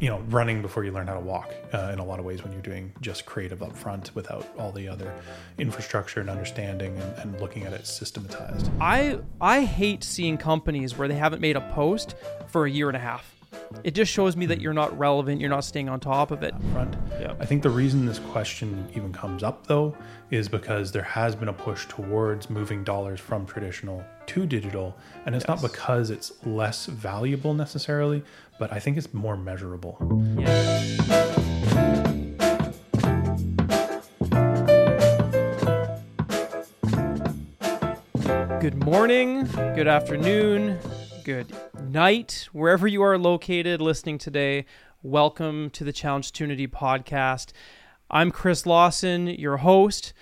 you know, running before you learn how to walk in a lot of ways when you're doing just creative up front without all the other infrastructure and understanding and looking at it systematized. I hate seeing companies where they haven't made a post for a year and a half. It just shows me that you're not relevant, you're not staying on top of it. Yeah. I think the reason this question even comes up, though, is because there has been a push towards moving dollars from traditional to digital. And it's not because it's less valuable necessarily, but I think it's more measurable. Yeah. Good morning, good afternoon, good night, wherever you are located listening today. Welcome to the Challengtunity podcast. I'm Chris Lawson, your host.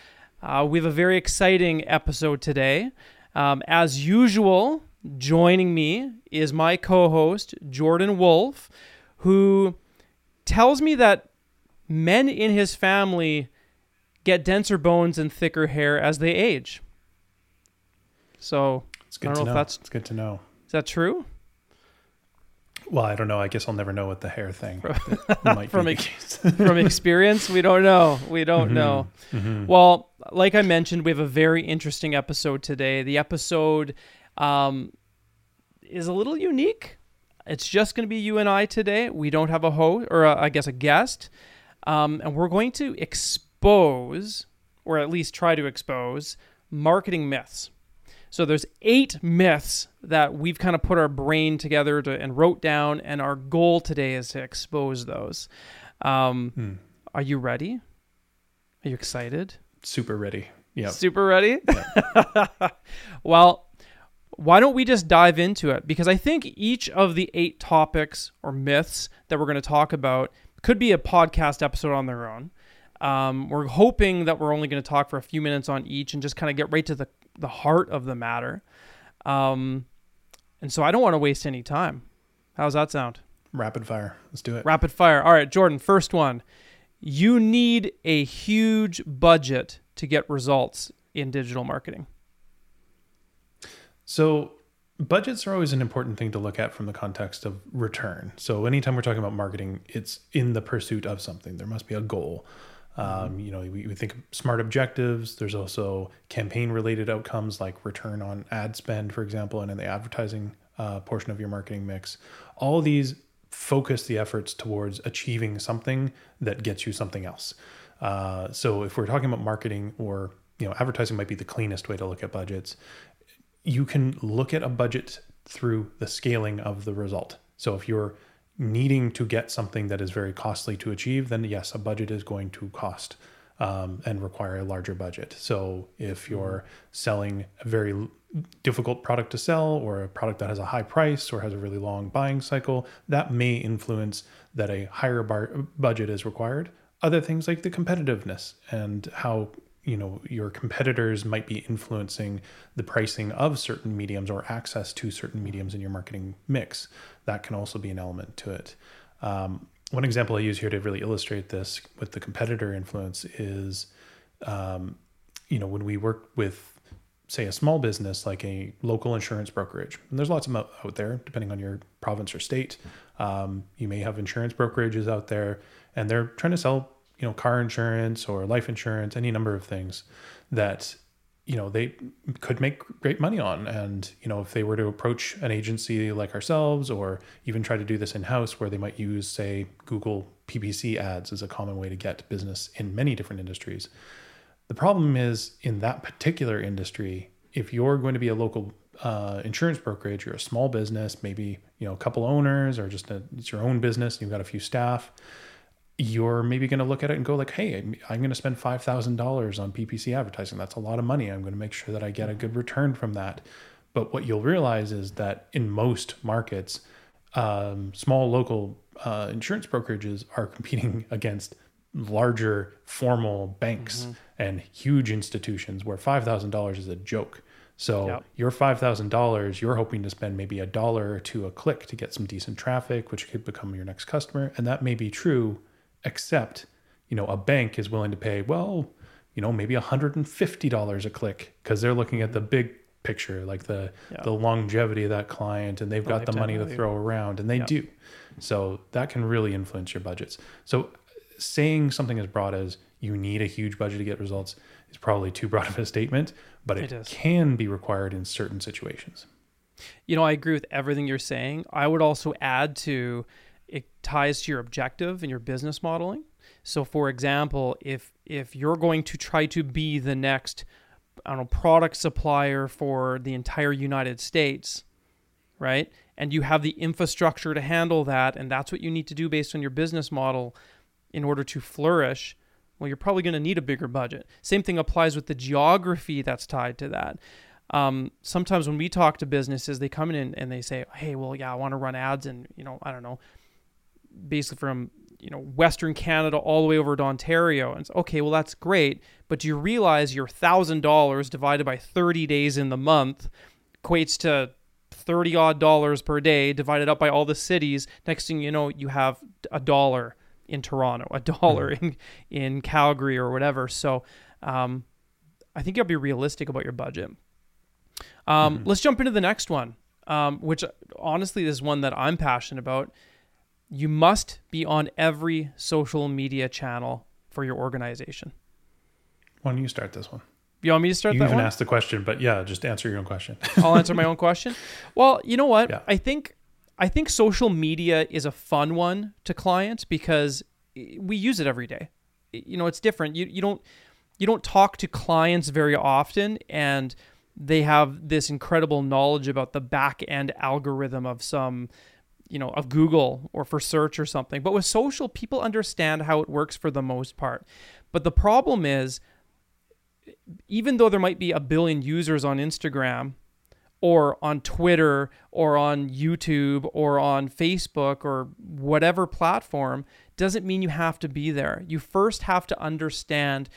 We have a very exciting episode today. As usual, joining me is my co-host, Jordan Woolf, who tells me that men in his family get denser bones and thicker hair as they age. So it's good It's good to know. Is that true? Well, I don't know. I guess I'll never know with the hair thing. From experience, we don't know. Mm-hmm. Well, like I mentioned, we have a very interesting episode today. The episode is a little unique. It's just going to be you and I today. We don't have a host or a guest. And we're going to expose, or at least try to expose, marketing myths. So there's 8 myths that we've kind of put our brain together to, and wrote down, and our goal today is to expose those. Are you ready? Are you excited? Super ready. Yeah. Super ready? Yeah. Well, why don't we just dive into it? Because I think each of the 8 topics or myths that we're going to talk about could be a podcast episode on their own. We're hoping that we're only going to talk for a few minutes on each and just kind of get right to the heart of the matter. And so I don't want to waste any time. How's that sound? Rapid fire. Let's do it. Rapid fire. All right, Jordan, first one. You need a huge budget to get results in digital marketing. So budgets are always an important thing to look at from the context of return. So anytime we're talking about marketing, it's in the pursuit of something. There must be a goal. You know, we think of smart objectives. There's also campaign related outcomes like return on ad spend, for example, and in the advertising portion of your marketing mix. All these focus the efforts towards achieving something that gets you something else. So if we're talking about marketing, or, you know, advertising might be the cleanest way to look at budgets. You can look at a budget through the scaling of the result. So if you're needing to get something that is very costly to achieve, then yes, a budget is going to cost and require a larger budget. So if you're selling a very difficult product to sell, or a product that has a high price or has a really long buying cycle, that may influence that a higher budget is required. Other things like the competitiveness and how, you know, your competitors might be influencing the pricing of certain mediums or access to certain mediums in your marketing mix. That can also be an element to it. One example I use here to really illustrate this with the competitor influence is, you know, when we work with, say, a small business like a local insurance brokerage, and there's lots of them out there, depending on your province or state. You may have insurance brokerages out there, and they're trying to sell, you know, car insurance or life insurance, any number of things that, you know, they could make great money on. And, you know, if they were to approach an agency like ourselves, or even try to do this in-house, where they might use, say, Google PPC ads is a common way to get business in many different industries. The problem is, in that particular industry, if you're going to be a local insurance brokerage, you're a small business, maybe, you know, a couple owners, or just it's your own business, you've got a few staff, you're maybe going to look at it and go like, hey, I'm going to spend $5,000 on PPC advertising. That's a lot of money. I'm going to make sure that I get a good return from that. But what you'll realize is that in most markets, small local insurance brokerages are competing against larger formal banks and huge institutions where $5,000 is a joke. So your $5,000, you're hoping to spend maybe $1 or $2 a click to get some decent traffic, which could become your next customer. And that may be true, except, you know, a bank is willing to pay, well, you know, maybe $150 a click, because they're looking at the big picture, like the longevity of that client, and they've got the money to throw around, and they do. So that can really influence your budgets. So saying something as broad as you need a huge budget to get results is probably too broad of a statement, but it can be required in certain situations. You know, I agree with everything you're saying. I would also add to it ties to your objective and your business modeling. So for example, if you're going to try to be the next, I don't know, product supplier for the entire United States, right? And you have the infrastructure to handle that, and that's what you need to do based on your business model in order to flourish, well, you're probably going to need a bigger budget. Same thing applies with the geography that's tied to that. Sometimes when we talk to businesses, they come in and they say, hey, well, yeah, I want to run ads in, you know, I don't know, basically from, you know, Western Canada all the way over to Ontario. And it's, okay, well, that's great. But do you realize your $1,000 divided by 30 days in the month equates to $30 per day divided up by all the cities? Next thing you know, you have $1 in Toronto, $1 in Calgary or whatever. So I think you have to be realistic about your budget. Let's jump into the next one, which honestly is one that I'm passionate about. You must be on every social media channel for your organization. Why don't you start this one? You want me to start that one? You even asked the question, but yeah, just answer your own question. I'll answer my own question. Well, you know what? Yeah. I think social media is a fun one to clients because we use it every day. You know, it's different. You don't talk to clients very often, and they have this incredible knowledge about the back end algorithm of some, you know, of Google or for search or something. But with social, people understand how it works for the most part. But the problem is, even though there might be 1 billion users on Instagram, or on Twitter, or on YouTube, or on Facebook, or whatever platform, doesn't mean you have to be there. You first have to understand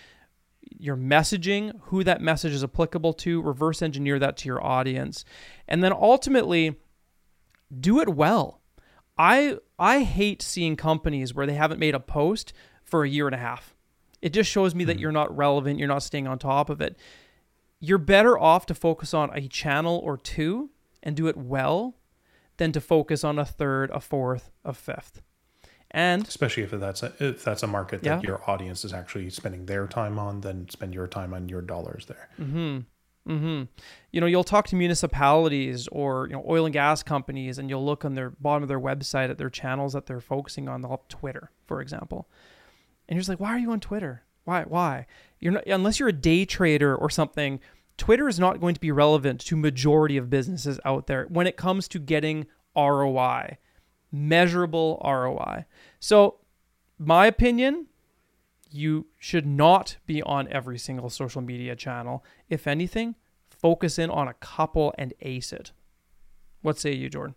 your messaging, who that message is applicable to, reverse engineer that to your audience, and then ultimately do it well. I hate seeing companies where they haven't made a post for 1.5 years. It just shows me that you're not relevant, you're not staying on top of it. You're better off to focus on a channel or two and do it well than to focus on 1/3, 1/4, 1/5. And especially if that's a market that your audience is actually spending their time on, then spend your time on your dollars there. You know, you'll talk to municipalities or, you know, oil and gas companies, and you'll look on their bottom of their website at their channels that they're focusing on, the Twitter, for example. And you're just like, why are you on Twitter? Why? You're not, unless you're a day trader or something, Twitter is not going to be relevant to majority of businesses out there when it comes to getting ROI, measurable ROI. So my opinion, you should not be on every single social media channel. If anything, focus in on a couple and ace it. What say you, Jordan?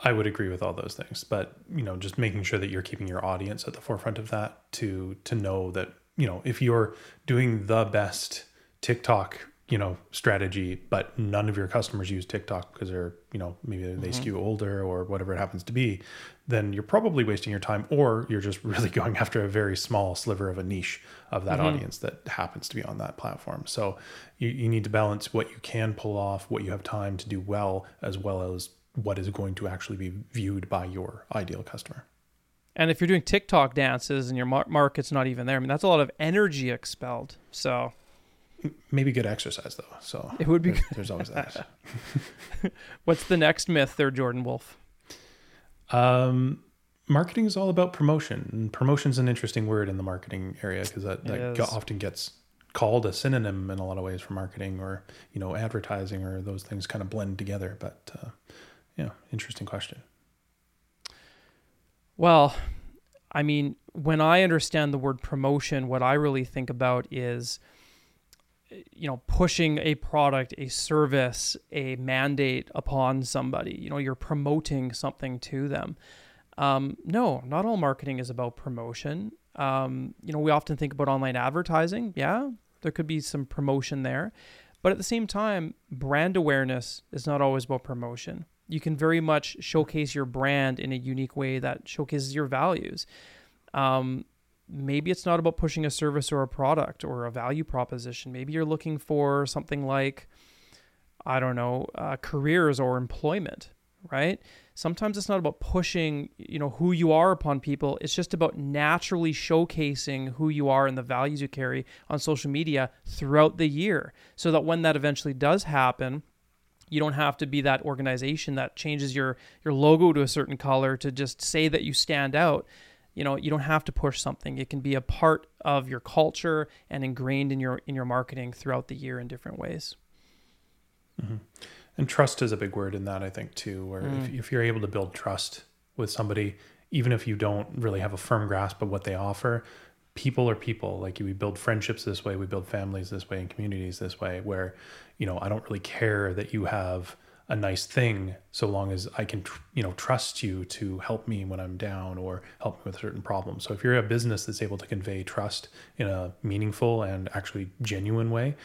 I would agree with all those things, but, you know, just making sure that you're keeping your audience at the forefront of that to know that, you know, if you're doing the best TikTok, you know, strategy, but none of your customers use TikTok because they're, you know, maybe they skew older or whatever it happens to be, then you're probably wasting your time, or you're just really going after a very small sliver of a niche of that audience that happens to be on that platform. So you need to balance what you can pull off, what you have time to do well as what is going to actually be viewed by your ideal customer. And if you're doing TikTok dances and your market's not even there, I mean, that's a lot of energy expelled. So maybe good exercise though. So it would be good. There's always that. What's the next myth there, Jordan Woolf? Marketing is all about promotion, and promotion's an interesting word in the marketing area because that often gets called a synonym in a lot of ways for marketing or, you know, advertising, or those things kind of blend together. But, yeah, interesting question. Well, I mean, when I understand the word promotion, what I really think about is, you know, pushing a product, a service, a mandate upon somebody. You know, you're promoting something to them. No, not all marketing is about promotion. You know, we often think about online advertising. Yeah, there could be some promotion there. But at the same time, brand awareness is not always about promotion. You can very much showcase your brand in a unique way that showcases your values. Maybe it's not about pushing a service or a product or a value proposition. Maybe you're looking for something like, I don't know, careers or employment, right? Sometimes it's not about pushing, you know, who you are upon people. It's just about naturally showcasing who you are and the values you carry on social media throughout the year, so that when that eventually does happen, you don't have to be that organization that changes your logo to a certain color to just say that you stand out. You know, you don't have to push something. It can be a part of your culture and ingrained in your marketing throughout the year in different ways. Mm-hmm. And trust is a big word in that, I think, too, where if you're able to build trust with somebody, even if you don't really have a firm grasp of what they offer, people are people. Like, we build friendships this way, we build families this way, and communities this way, where, you know, I don't really care that you have a nice thing so long as I can, you know, trust you to help me when I'm down or help me with certain problems. So if you're a business that's able to convey trust in a meaningful and actually genuine way,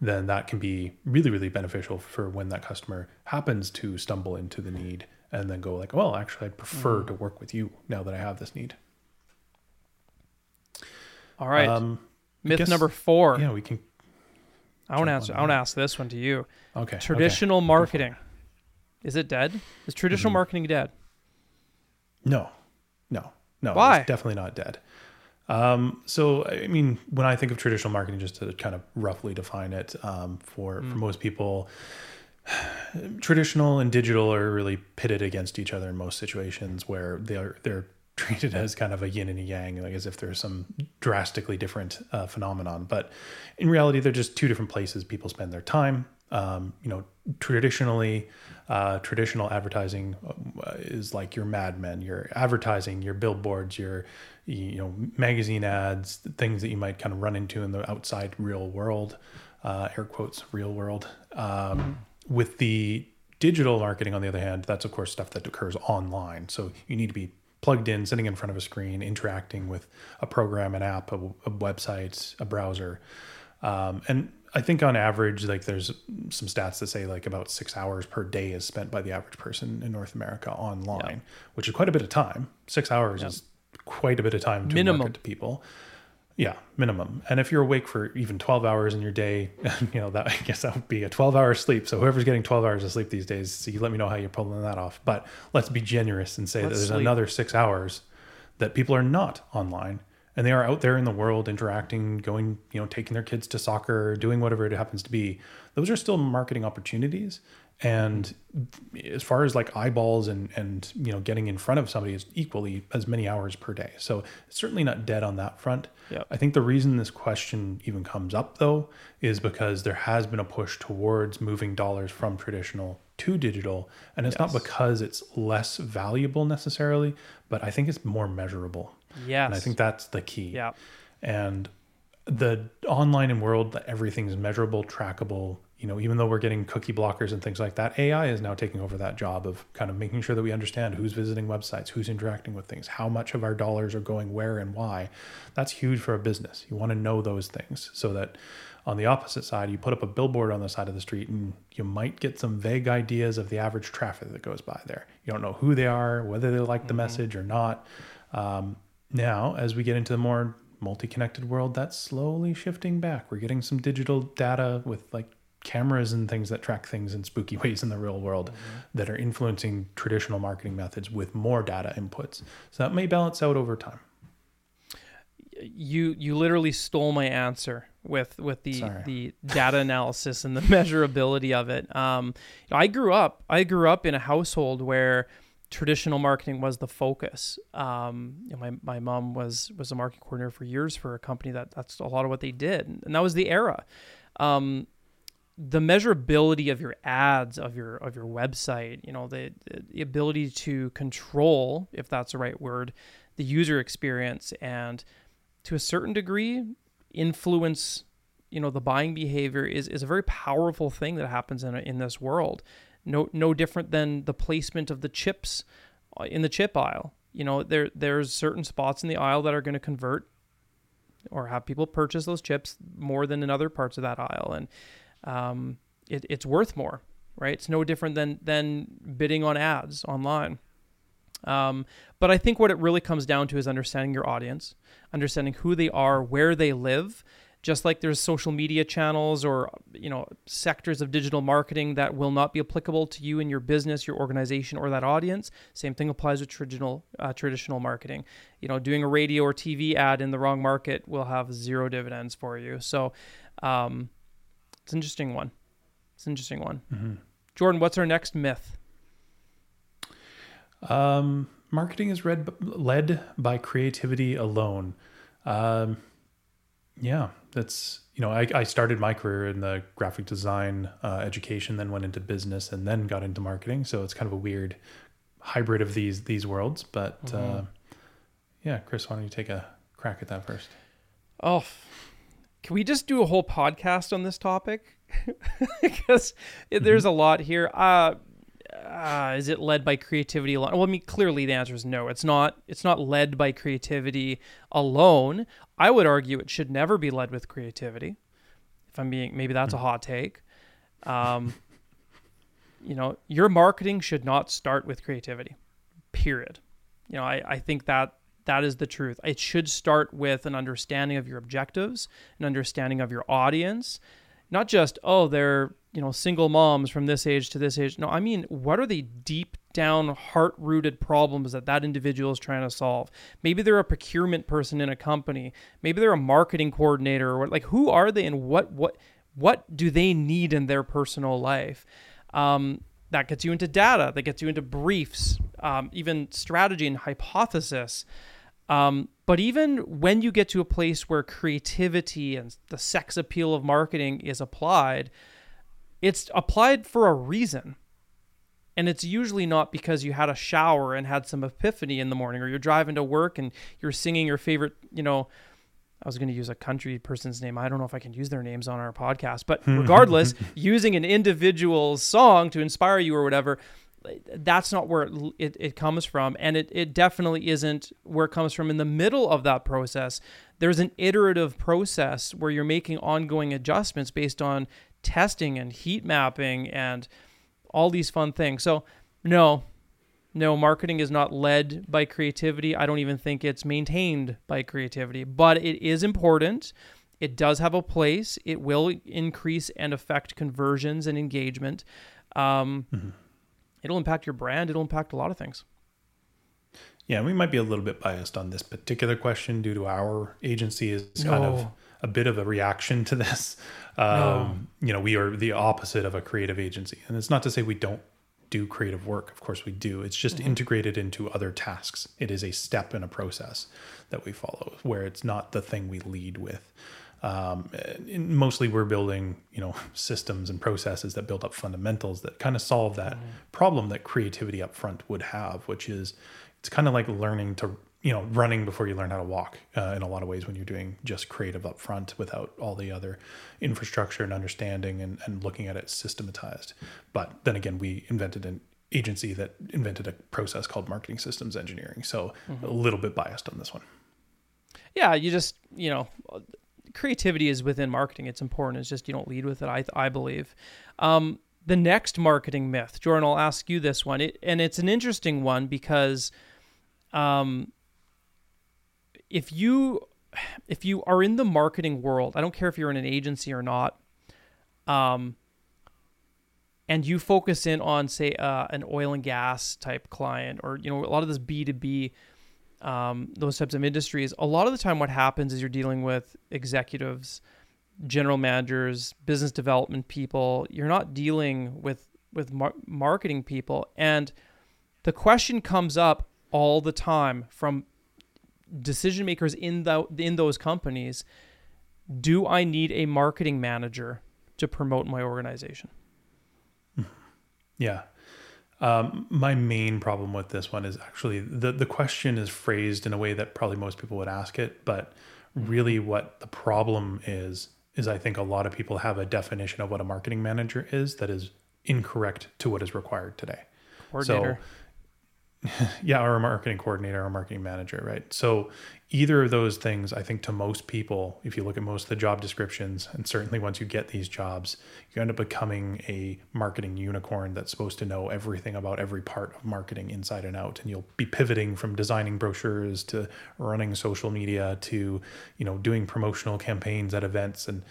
then that can be really, really beneficial for when that customer happens to stumble into the need and then go like, well, actually, I'd prefer to work with you now that I have this need. All right. Myth number 4. Yeah, we can. I want to ask this one to you. Okay. Traditional marketing. Is it dead? Is traditional marketing dead? No. Why? It's definitely not dead. So, I mean, when I think of traditional marketing, just to kind of roughly define it, for most people, traditional and digital are really pitted against each other in most situations, where they're treated as kind of a yin and a yang, like as if there's some drastically different phenomenon. But in reality, they're just two different places people spend their time. You know, traditionally, traditional advertising is like your Mad Men, your advertising, your billboards, your, you know, magazine ads, things that you might kind of run into in the outside real world, air quotes, real world. With the digital marketing, on the other hand, that's of course stuff that occurs online. So you need to be plugged in, sitting in front of a screen, interacting with a program, an app, a website, a browser. And I think on average, like, there's some stats that say like about 6 hours per day is spent by the average person in North America online, which is quite a bit of time. 6 hours is quite a bit of time to market to people. Yeah, minimum. And if you're awake for even 12 hours in your day, you know, that, I guess that would be a 12-hour sleep. So whoever's getting 12 hours of sleep these days, so you let me know how you're pulling that off. But let's be generous and say that there's another 6 hours that people are not online, and they are out there in the world interacting, going, you know, taking their kids to soccer, doing whatever it happens to be. Those are still marketing opportunities. And as far as like eyeballs and, you know, getting in front of somebody, is equally as many hours per day. So it's certainly not dead on that front. Yep. I think the reason this question even comes up, though, is because there has been a push towards moving dollars from traditional to digital. And it's not because it's less valuable necessarily, but I think it's more measurable. Yes. And I think that's the key. Yeah. And the online world, everything's measurable, trackable. You know, even though we're getting cookie blockers and things like that, AI is now taking over that job of kind of making sure that we understand who's visiting websites, who's interacting with things, how much of our dollars are going where and why. That's huge for a business. You want to know those things, so that on the opposite side, you put up a billboard on the side of the street and you might get some vague ideas of the average traffic that goes by there. You don't know who they are, whether they like the message or not. Now, as we get into the more multi-connected world, that's slowly shifting back. We're getting some digital data with like cameras and things that track things in spooky ways in the real world that are influencing traditional marketing methods with more data inputs. So that may balance out over time. You literally stole my answer with the data analysis and the measurability of it. I grew up in a household where traditional marketing was the focus. You know, my mom was a marketing coordinator for years for a company that's a lot of what they did, and that was the era. The measurability of your ads, of your website, you know, the ability to control, if that's the right word, the user experience, and to a certain degree influence, you know, the buying behavior is a very powerful thing that happens in this world. No different than the placement of the chips in the chip aisle. You know, there's certain spots in the aisle that are going to convert or have people purchase those chips more than in other parts of that aisle, and it's worth more, right? It's no different than bidding on ads online. But I think what it really comes down to is understanding your audience, understanding who they are, where they live, Just like there's social media channels or, sectors of digital marketing that will not be applicable to you and your business, your organization, or that audience. Same thing applies with traditional marketing. Doing a radio or TV ad in the wrong market will have zero dividends for you. So it's an interesting one. Mm-hmm. Jordan, what's our next myth? Marketing is led by creativity alone. Yeah, that's, I started my career in the graphic design education, then went into business and then got into marketing. So it's kind of a weird hybrid of these worlds. But Chris, why don't you take a crack at that first? Oh, can we just do a whole podcast on this topic? Because there's a lot here. Is it led by creativity alone? Well, clearly the answer is no. It's not led by creativity alone. I would argue it should never be led with creativity. If I'm being, maybe that's a hot take. Your marketing should not start with creativity, period. I think that is the truth. It should start with an understanding of your objectives, an understanding of your audience, not just, they're, single moms from this age to this age. No, what are the deep down heart-rooted problems that individual is trying to solve? Maybe they're a procurement person in a company. Maybe they're a marketing coordinator. Or who are they and what do they need in their personal life? That gets you into data. That gets you into briefs, even strategy and hypothesis. But even when you get to a place where creativity and the sex appeal of marketing is applied, it's applied for a reason. And it's usually not because you had a shower and had some epiphany in the morning, or you're driving to work and you're singing your favorite, I was going to use a country person's name. I don't know if I can use their names on our podcast, but regardless, using an individual's song to inspire you or whatever, that's not where it comes from. And it definitely isn't where it comes from in the middle of that process. There's an iterative process where you're making ongoing adjustments based on testing and heat mapping and all these fun things. So no, marketing is not led by creativity. I don't even think it's maintained by creativity, but it is important. It does have a place. It will increase and affect conversions and engagement. It'll impact your brand. It'll impact a lot of things. Yeah. We might be a little bit biased on this particular question due to our agency is kind of a bit of a reaction to this. We are the opposite of a creative agency, and it's not to say we don't do creative work. Of course we do. It's just integrated into other tasks. It is a step in a process that we follow where it's not the thing we lead with. Mostly we're building, systems and processes that build up fundamentals that kind of solve that problem that creativity up front would have, which is, it's kind of like learning to running before you learn how to walk in a lot of ways when you're doing just creative up front without all the other infrastructure and understanding and looking at it systematized. But then again, we invented an agency that invented a process called marketing systems engineering. So a little bit biased on this one. Yeah, you just, creativity is within marketing. It's important. It's just you don't lead with it, I believe. The next marketing myth, Jordan, I'll ask you this one. And it's an interesting one because... If you are in the marketing world, I don't care if you're in an agency or not, and you focus in on, say, an oil and gas type client or, a lot of this B2B, those types of industries, a lot of the time what happens is you're dealing with executives, general managers, business development people. You're not dealing with marketing people. And the question comes up all the time from decision makers in those companies: do I need a marketing manager to promote my organization? Yeah. My main problem with this one is actually the question is phrased in a way that probably most people would ask it, but really what the problem is I think a lot of people have a definition of what a marketing manager is that is incorrect to what is required today. Coordinator. So, Yeah, or a marketing coordinator or a marketing manager, right? So either of those things, I think to most people, if you look at most of the job descriptions, and certainly once you get these jobs, you end up becoming a marketing unicorn that's supposed to know everything about every part of marketing inside and out. And you'll be pivoting from designing brochures to running social media to, you know, doing promotional campaigns at events and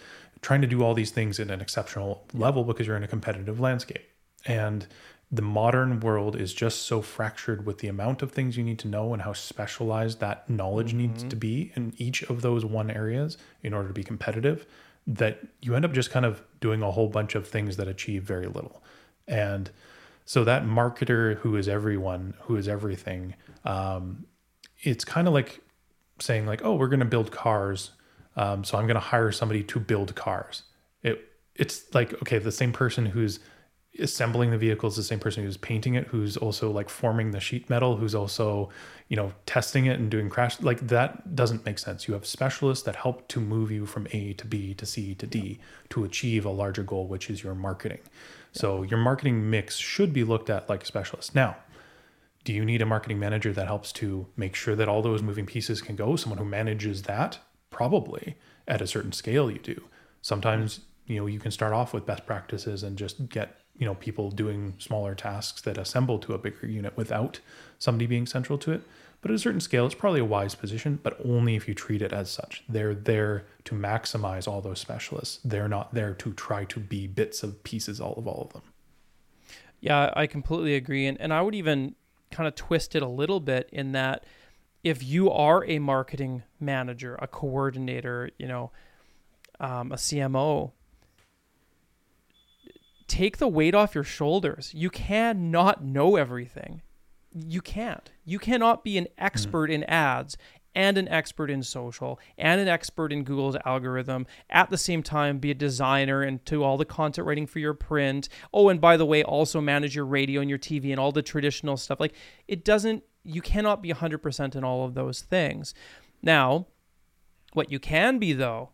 trying to do all these things at an exceptional level because you're in a competitive landscape. And the modern world is just so fractured with the amount of things you need to know and how specialized that knowledge needs to be in each of those one areas in order to be competitive, that you end up just kind of doing a whole bunch of things that achieve very little. And so that marketer who is everyone, who is everything, it's kind of like saying like, oh, we're going to build cars. So I'm going to hire somebody to build cars. It's like, okay, the same person who's assembling the vehicle is the same person who's painting it, who's also like forming the sheet metal, who's also, you know, testing it and doing crash. Like that doesn't make sense. You have specialists that help to move you from A to B to C to D to achieve a larger goal, which is your marketing. So your marketing mix should be looked at like a specialist. Now, do you need a marketing manager that helps to make sure that all those moving pieces can go? Someone who manages that? Probably at a certain scale you do. Sometimes, you know, you can start off with best practices and just get, you know, people doing smaller tasks that assemble to a bigger unit without somebody being central to it. But at a certain scale, it's probably a wise position, but only if you treat it as such. They're there to maximize all those specialists. They're not there to try to be bits of pieces, all of them. Yeah, I completely agree. And I would even kind of twist it a little bit in that if you are a marketing manager, a coordinator, you know, a CMO, take the weight off your shoulders. You cannot know everything. You can't. You cannot be an expert in ads and an expert in social and an expert in Google's algorithm. At the same time, be a designer and do all the content writing for your print. Oh, and by the way, also manage your radio and your TV and all the traditional stuff. Like it doesn't, you cannot be 100% in all of those things. Now, what you can be though,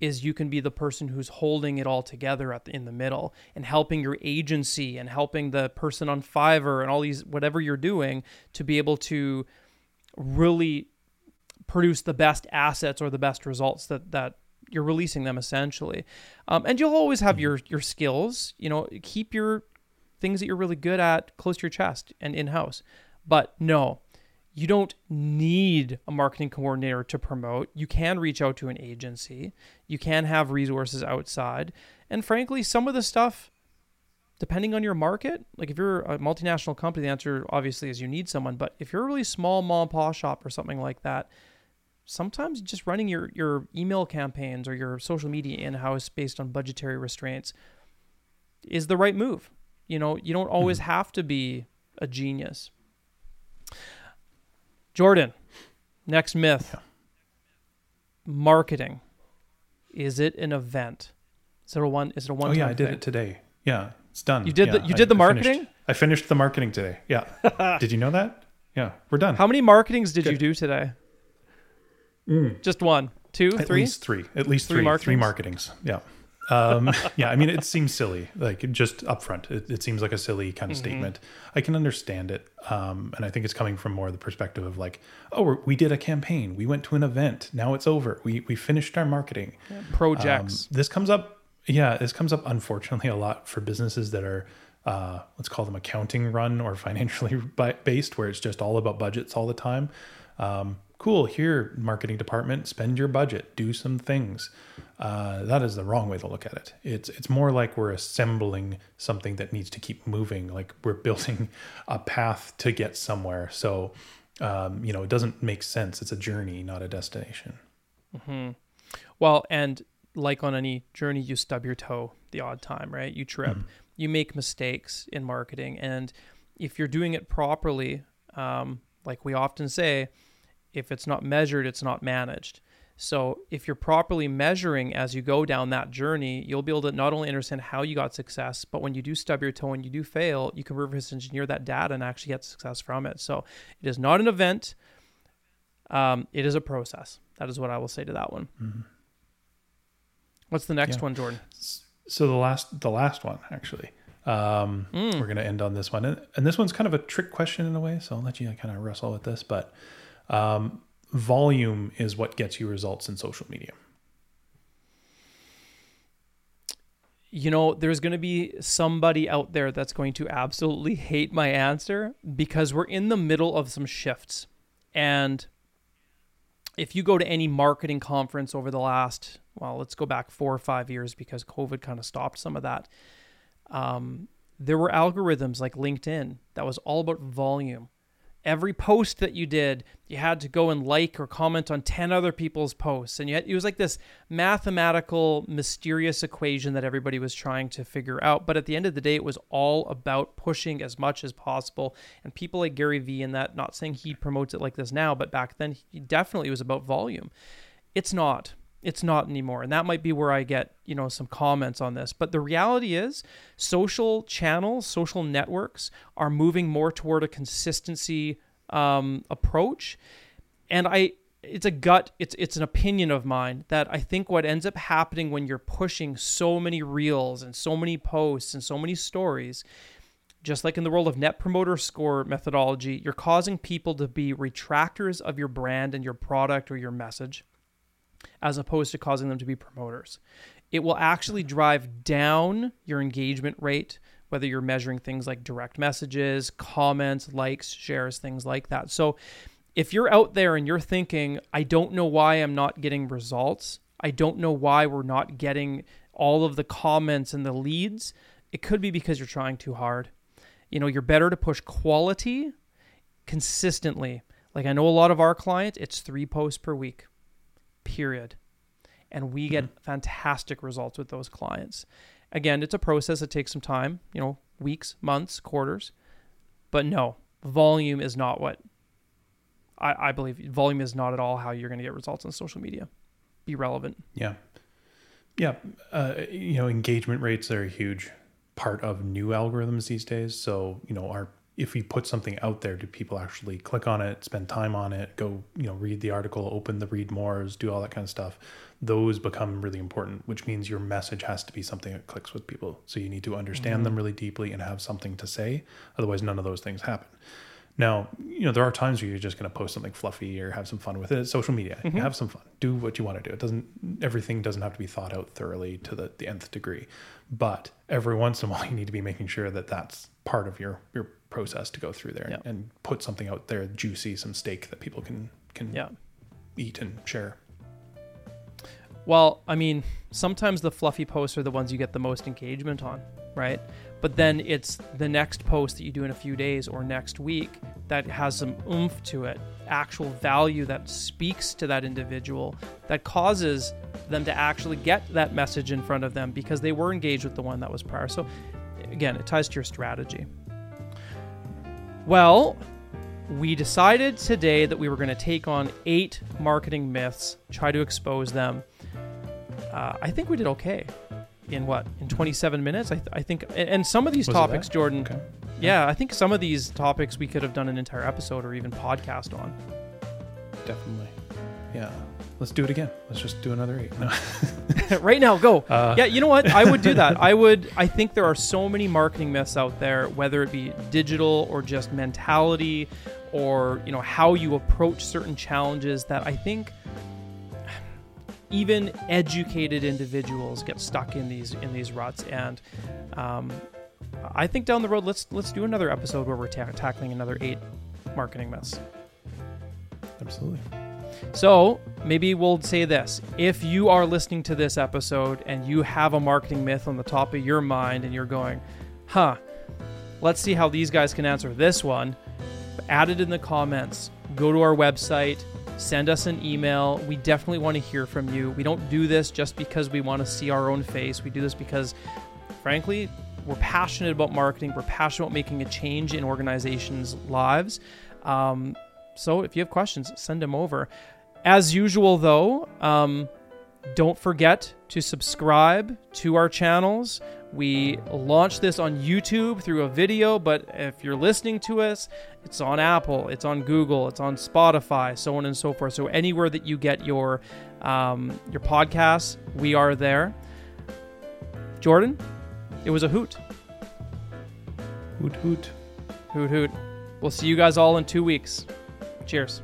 is you can be the person who's holding it all together in the middle and helping your agency and helping the person on Fiverr and all these, whatever you're doing, to be able to really produce the best assets or the best results that you're releasing them essentially. And you'll always have your skills, you know, keep your things that you're really good at close to your chest and in-house. But no, you don't need a marketing coordinator to promote. You can reach out to an agency. You can have resources outside. And frankly, some of the stuff, depending on your market, like if you're a multinational company, the answer obviously is you need someone. But if you're a really small mom and pop shop or something like that, sometimes just running your email campaigns or your social media in-house based on budgetary restraints is the right move. You know, you don't always have to be a genius. Jordan, next myth. Yeah. Marketing. Is it an event? Is it a one-time thing? Oh yeah, I did it today. Yeah, it's done. You did the marketing? I finished the marketing today. Yeah. Did you know that? Yeah, we're done. How many marketings did you do today? Just one, two, three? At least three marketings. Yeah. Yeah, I mean, it seems silly, like just upfront. It seems like a silly kind of statement. I can understand it. And I think it's coming from more the perspective of like, oh, we did a campaign. We went to an event. Now it's over. We finished our marketing. Yeah. Projects. This comes up, unfortunately, a lot for businesses that are, let's call them accounting run or financially based, where it's just all about budgets all the time. Cool, here, marketing department, spend your budget, do some things. That is the wrong way to look at it. It's more like we're assembling something that needs to keep moving, like we're building a path to get somewhere. So, you know, it doesn't make sense. It's a journey, not a destination. Well, and like on any journey, you stub your toe the odd time, right? You trip, you make mistakes in marketing. And if you're doing it properly, like we often say, if it's not measured, it's not managed. So if you're properly measuring as you go down that journey, you'll be able to not only understand how you got success, but when you do stub your toe and you do fail, you can reverse engineer that data and actually get success from it. So it is not an event. It is a process. That is what I will say to that one. What's the next one, Jordan? So the last one, actually. We're going to end on this one. And this one's kind of a trick question in a way, so I'll let you kind of wrestle with this. But volume is what gets you results in social media. You know, there's going to be somebody out there that's going to absolutely hate my answer because we're in the middle of some shifts. And if you go to any marketing conference over the last, well, let's go back 4 or 5 years because COVID kind of stopped some of that. There were algorithms like LinkedIn that was all about volume. Every post that you did, you had to go and like or comment on 10 other people's posts. And yet it was like this mathematical, mysterious equation that everybody was trying to figure out. But at the end of the day, it was all about pushing as much as possible. And people like Gary Vee and that, not saying he promotes it like this now, but back then he definitely was about volume. It's not anymore. And that might be where I get, some comments on this. But the reality is social channels, social networks are moving more toward a consistency approach. And it's an opinion of mine that I think what ends up happening when you're pushing so many reels and so many posts and so many stories, just like in the world of Net Promoter Score methodology, you're causing people to be retractors of your brand and your product or your message, as opposed to causing them to be promoters. It will actually drive down your engagement rate, whether you're measuring things like direct messages, comments, likes, shares, things like that. So if you're out there and you're thinking, I don't know why I'm not getting results, I don't know why we're not getting all of the comments and the leads, it could be because you're trying too hard. You're better to push quality consistently. Like I know a lot of our clients, it's 3 posts per week. Period. And we get fantastic results with those clients. Again, it's a process that takes some time, weeks, months, quarters. But no, volume is not what I believe. Volume is not at all how you're going to get results on social media. Be relevant. Yeah. Yeah. Engagement rates are a huge part of new algorithms these days. So, if we put something out there, do people actually click on it, spend time on it, go, read the article, open the read mores, do all that kind of stuff? Those become really important, which means your message has to be something that clicks with people. So you need to understand them really deeply and have something to say. Otherwise, none of those things happen. Now, there are times where you're just going to post something fluffy or have some fun with it. It's social media. Mm-hmm. Have some fun. Do what you want to do. Everything doesn't have to be thought out thoroughly to the nth degree. But every once in a while, you need to be making sure that that's part of your process to go through there and put something out there juicy, some steak that people can eat and share. Well, I mean, sometimes the fluffy posts are the ones you get the most engagement on, right? But then it's the next post that you do in a few days or next week that has some oomph to it, actual value that speaks to that individual, that causes them to actually get that message in front of them because they were engaged with the one that was prior. So again, it ties to your strategy. Well, we decided today that we were going to take on 8 marketing myths, try to expose them. I think we did okay in 27 minutes. I think, and some of these topics, Jordan, okay. Yeah, I think some of these topics we could have done an entire episode or even podcast on. Definitely. Yeah. Let's do it again. Let's just do another 8. No. Right now, go. Yeah, you know what? I would do that. I think there are so many marketing myths out there, whether it be digital or just mentality or, how you approach certain challenges that I think even educated individuals get stuck in these ruts. And I think down the road, let's do another episode where we're tackling another 8 marketing myths. Absolutely. So maybe we'll say this. If you are listening to this episode and you have a marketing myth on the top of your mind and you're going, let's see how these guys can answer this one, add it in the comments. Go to our website, send us an email. We definitely want to hear from you. We don't do this just because we want to see our own face. We do this because, frankly, we're passionate about marketing. We're passionate about making a change in organizations' lives. So if you have questions, send them over. As usual, though, don't forget to subscribe to our channels. We launch this on YouTube through a video, but if you're listening to us, it's on Apple, it's on Google, it's on Spotify, so on and so forth. So anywhere that you get your podcasts, we are there. Jordan, it was a hoot. Hoot, hoot. Hoot, hoot. We'll see you guys all in 2 weeks. Cheers.